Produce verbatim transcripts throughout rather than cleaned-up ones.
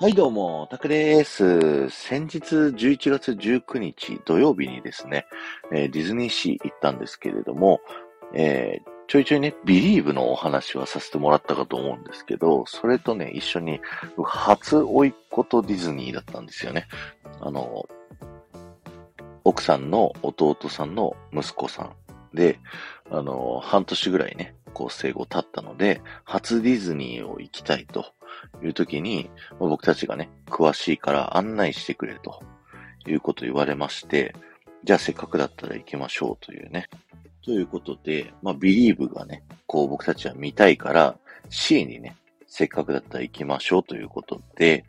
はいどうも、タクです。先日じゅういちがつじゅうくにち土曜日にですね、えー、ディズニーシー行ったんですけれども、えー、ちょいちょいね、Believe のお話はさせてもらったかと思うんですけど、それとね、一緒に初甥っ子とディズニーだったんですよね。あの、奥さんの弟さんの息子さんで、あの、半年ぐらいね、こう生後経ったので、初ディズニーを行きたいと。いう時に僕たちがね詳しいから案内してくれということ言われまして、じゃあせっかくだったら行きましょうというねということで、まあBelieveがねこう僕たちは見たいから シー にねせっかくだったら行きましょうということで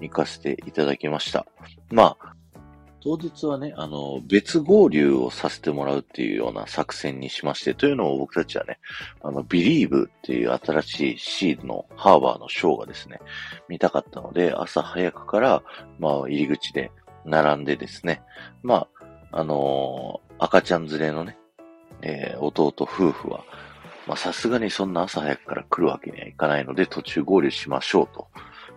行かせていただきました。まあ当日はね、あの、別合流をさせてもらうっていうような作戦にしまして、というのを僕たちはね、あの、Believe っていう新しいシーのハーバーのショーがですね、見たかったので、朝早くから、まあ、入り口で並んでですね、まあ、あのー、赤ちゃん連れのね、えー、弟夫婦は、まあ、さすがにそんな朝早くから来るわけにはいかないので、途中合流しましょうと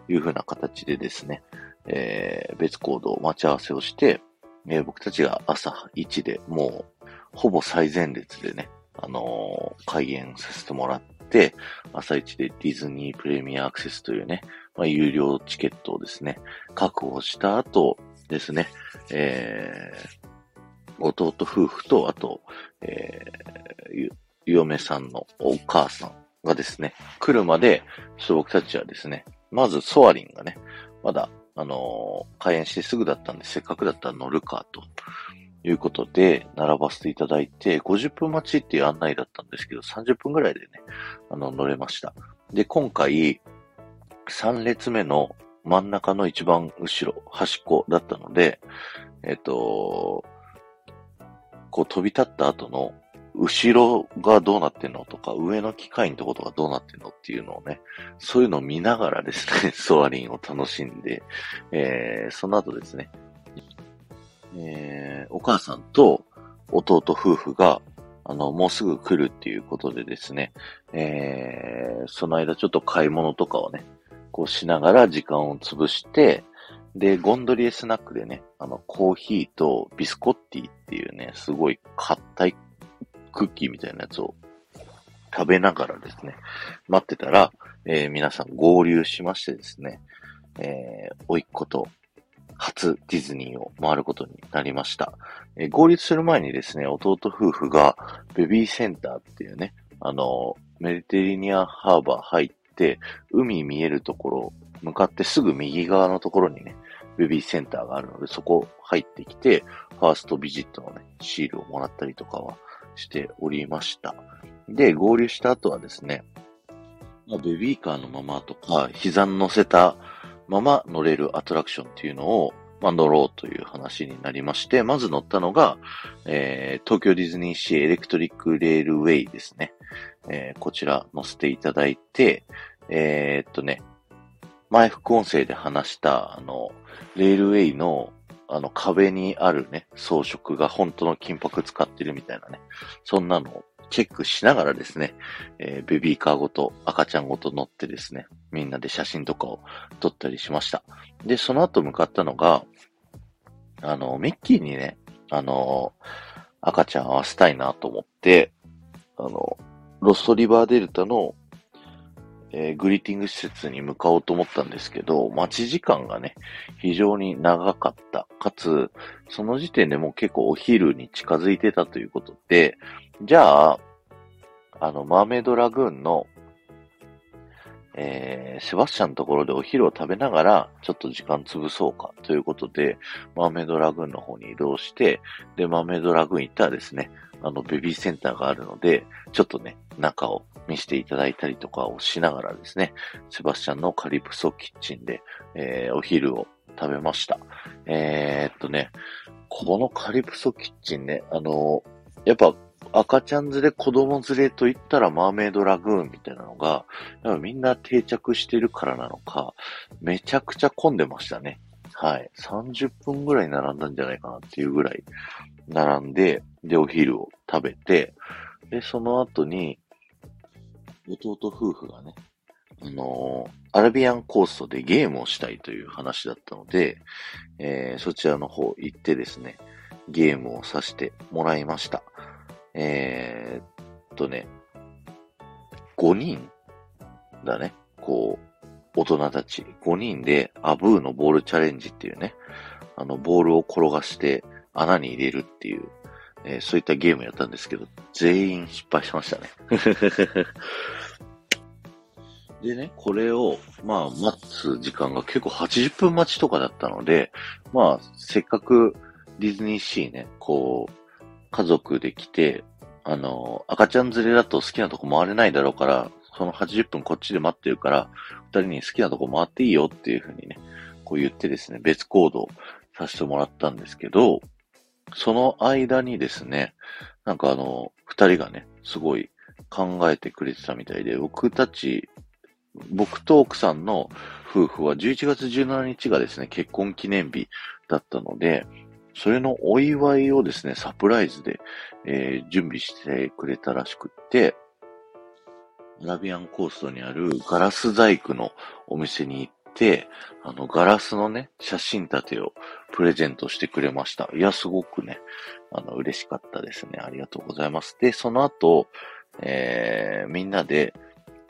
いうふうな形でですね、えー、別行動待ち合わせをして、えー、僕たちが朝いちでもうほぼ最前列でね、あのー、開園させてもらって、朝いちでディズニープレミアアクセスというね、まあ、有料チケットをですね、確保した後ですね、えー、弟夫婦と、あと、えー、嫁さんのお母さんがですね、来るまで、ちょっと僕たちはですね、まずソアリンがね、まだ、あの、開園してすぐだったんで、せっかくだったら乗るか、ということで、並ばせていただいて、ごじゅっぷん待ちっていう案内だったんですけど、さんじゅっぷんぐらいでね、あの、乗れました。で、今回、さんれつめの真ん中の一番後ろ、端っこだったので、えっと、こう飛び立った後の、後ろがどうなってんのとか、上の機械のところがどうなってんのっていうのをね、そういうのを見ながらですね、ソアリンを楽しんで、えー、その後ですね、えー、お母さんと弟夫婦が、あの、もうすぐ来るっていうことでですね、えー、その間ちょっと買い物とかをね、こうしながら時間を潰して、で、ゴンドリエスナックでね、あの、コーヒーとビスコッティっていうね、すごい硬いクッキーみたいなやつを食べながらですね、待ってたら、えー、皆さん合流しましてですね、えー、甥っ子と初ディズニーを回ることになりました。えー、合流する前にですね、弟夫婦がベビーセンターっていうね、あのー、メディテレニアンハーバー入って、海見えるところ、向かってすぐ右側のところにね、ベビーセンターがあるので、そこ入ってきて、ファーストビジットのね、シールをもらったりとかは、しておりました。で、合流した後はですね、ベビーカーのままとか、膝に乗せたまま乗れるアトラクションっていうのを、まあ、乗ろうという話になりまして、まず乗ったのが、えー、東京ディズニーシーエレクトリックレールウェイですね。えー、こちら乗せていただいて、えー、っとね、前副音声で話した、あの、レールウェイのあの壁にあるね、装飾が本当の金箔使ってるみたいなね、そんなのをチェックしながらですね、えー、ベビーカーごと赤ちゃんごと乗ってですね、みんなで写真とかを撮ったりしました。で、その後向かったのが、あの、ミッキーにね、あの、赤ちゃん会わせたいなと思って、あの、ロストリバーデルタの、えー、グリーティング施設に向かおうと思ったんですけど、待ち時間がね、非常に長かった。かつ、その時点でもう結構お昼に近づいてたということで、じゃあ、あの、マーメイドラグーンの、えー、セバスチャンのところでお昼を食べながら、ちょっと時間潰そうかということで、マーメイドラグーンの方に移動して、で、マーメイドラグーン行ったらですね、あの、ベビーセンターがあるので、ちょっとね、中を見せていただいたりとかをしながらですね、セバスチャンのカリプソキッチンで、えー、お昼を食べました。えー、っとね、このカリプソキッチンね、あの、やっぱ赤ちゃん連れ、子供連れと言ったらマーメイドラグーンみたいなのが、やっぱみんな定着してるからなのか、めちゃくちゃ混んでましたね。はい。さんじゅっぷんぐらい並んだんじゃないかなっていうぐらい並んで、で、お昼を食べて、で、その後に、弟夫婦がね、あのー、アラビアンコーストでゲームをしたいという話だったので、えー、そちらの方行ってですね、ゲームをさせてもらいました。えー、っとね、ごにんだね、こう、大人たちごにんでアブーのボールチャレンジっていうね、あの、ボールを転がして穴に入れるっていう、えー、そういったゲームやったんですけど、全員失敗しましたね。でね、これを、まあ、待つ時間が結構はちじゅっぷん待ちとかだったので、まあ、せっかくディズニーシーね、こう、家族で来て、あの、赤ちゃん連れだと好きなとこ回れないだろうから、そのはちじゅっぷんこっちで待ってるから、二人に好きなとこ回っていいよっていうふうにね、こう言ってですね、別行動させてもらったんですけど、その間にですね、なんかあの、二人がね、すごい考えてくれてたみたいで、僕たち、僕と奥さんの夫婦はじゅういちがつじゅうしちにちがですね、結婚記念日だったので、それのお祝いをですね、サプライズで、えー、準備してくれたらしくって、アラビアンコーストにあるガラス細工のお店に行って、あの、ガラスのね、写真立てをプレゼントしてくれました。いや、すごくね、あの、嬉しかったですね。ありがとうございます。で、その後、えー、みんなで、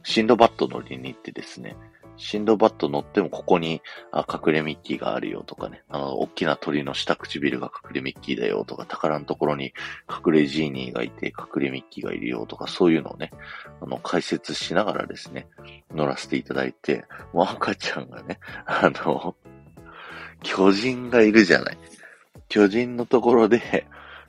シンドバッド乗りに行ってですね、シンドバッド乗ってもここにあ隠れミッキーがあるよとかね、あの、大きな鳥の下唇が隠れミッキーだよとか、宝のところに隠れジーニーがいて隠れミッキーがいるよとか、そういうのをね、あの、解説しながらですね、乗らせていただいて、もう赤ちゃんがね、あの、巨人がいるじゃない。巨人のところで、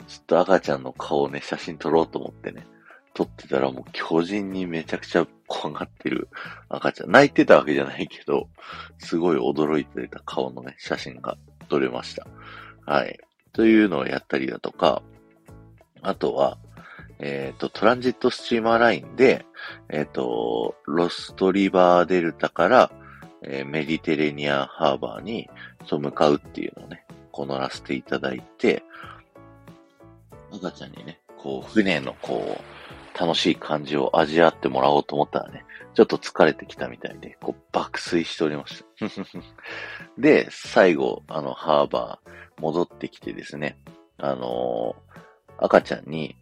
ちょっと赤ちゃんの顔をね、写真撮ろうと思ってね、撮ってたらもう巨人にめちゃくちゃ怖がってる赤ちゃん。泣いてたわけじゃないけど、すごい驚いてた顔のね、写真が撮れました。はい。というのをやったりだとか、あとは、えっと、トランジットスチーマーラインで、えっと、ロストリバーデルタから、えー、メディテレニアンハーバーにそう向かうっていうのをね、こう乗らせていただいて、赤ちゃんにね、こう、船のこう、楽しい感じを味わってもらおうと思ったらね、ちょっと疲れてきたみたいで、こう爆睡しておりました。で、最後、あの、ハーバー戻ってきてですね、あのー、赤ちゃんに、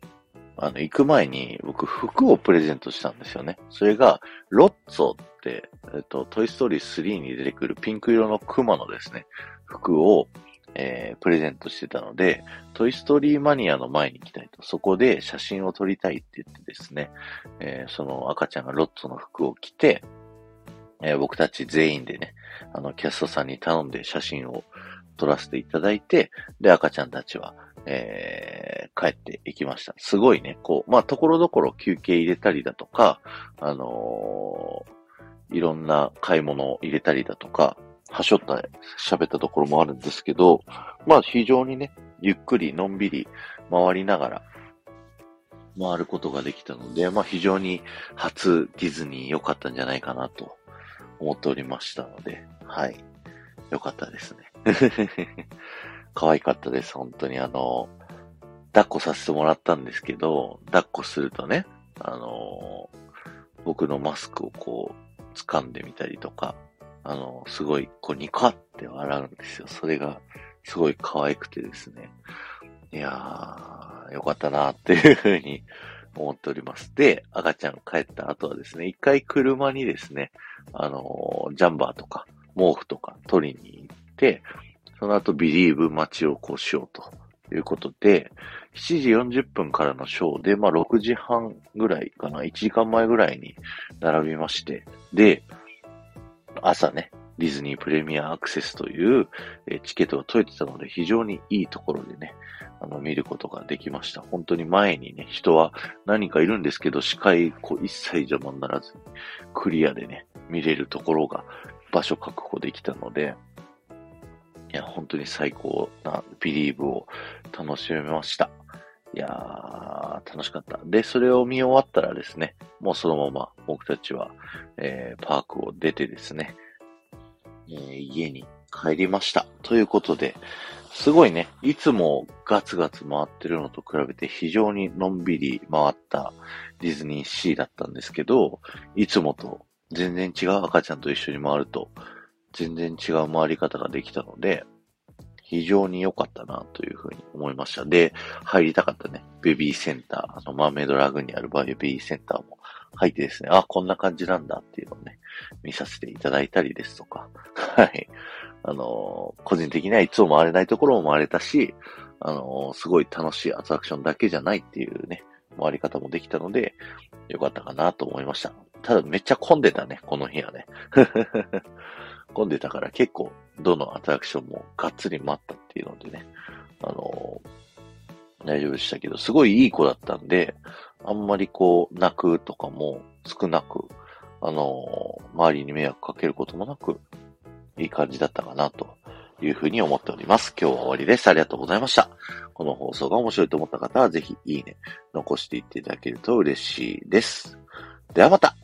あの、行く前に僕服をプレゼントしたんですよね。それが、ロッツォって、えっと、トイストーリースリーに出てくるピンク色のクマのですね、服を、えー、プレゼントしてたので、トイストーリーマニアの前に行きたいと、そこで写真を撮りたいって言ってですね、えー、その赤ちゃんがロッツォの服を着て、えー、僕たち全員でね、あの、キャストさんに頼んで写真を撮らせていただいて、で、赤ちゃんたちは、えー、帰っていきました。すごいね、こう、まあ、ところどころ休憩入れたりだとか、あのー、いろんな買い物を入れたりだとか、はしょった、喋ったところもあるんですけど、まあ非常にね、ゆっくりのんびり回りながら回ることができたので、まあ非常に初ディズニー良かったんじゃないかなと思っておりましたので、はい。良かったですね。可愛かったです、本当に。あの、抱っこさせてもらったんですけど、抱っこするとね、あの、僕のマスクをこう、掴んでみたりとか、あの、すごい、こう、ニコって笑うんですよ。それが、すごい可愛くてですね。いやー、よかったなーっていうふうに思っております。で、赤ちゃん帰った後はですね、一回車にですね、あのー、ジャンバーとか、毛布とか取りに行って、その後、Believe待ちをこうしようということで、しちじよんじゅっぷんからのショーで、まあ、ろくじはんぐらいかな、いちじかんまえぐらいに並びまして、で、朝ね、ディズニープレミアアクセスという、えー、チケットが取れてたので、非常にいいところでね、あの、見ることができました。本当に前にね、人は何かいるんですけど、視界、こう、一切邪魔にならずに、クリアでね、見れるところが、場所確保できたので、いや、本当に最高なビリーブを楽しめました。いやー、楽しかった。で、それを見終わったらですね、もうそのまま僕たちは、えー、パークを出てですね、えー、家に帰りました。ということで、すごいね、いつもガツガツ回ってるのと比べて非常にのんびり回ったディズニーシーだったんですけど、いつもと全然違う赤ちゃんと一緒に回ると全然違う回り方ができたので、非常に良かったなというふうに思いました。で、入りたかったね、ベビーセンター、あのマーメイドラグにあるベビーセンターも入ってですね、あ、こんな感じなんだっていうのをね、見させていただいたりですとか、はい。あのー、個人的にはいつも回れないところも回れたし、あのー、すごい楽しいアトラクションだけじゃないっていうね、回り方もできたので、良かったかなと思いました。ただめっちゃ混んでたね、この日はね。混んでたから結構、どのアトラクションもがっつり待ったっていうのでね、あのー、大丈夫でしたけど、すごいいい子だったんで、あんまりこう、泣くとかも少なく、あのー、周りに迷惑かけることもなく、いい感じだったかなというふうに思っております。今日は終わりです。ありがとうございました。この放送が面白いと思った方は、ぜひいいね、残していっていただけると嬉しいです。ではまた。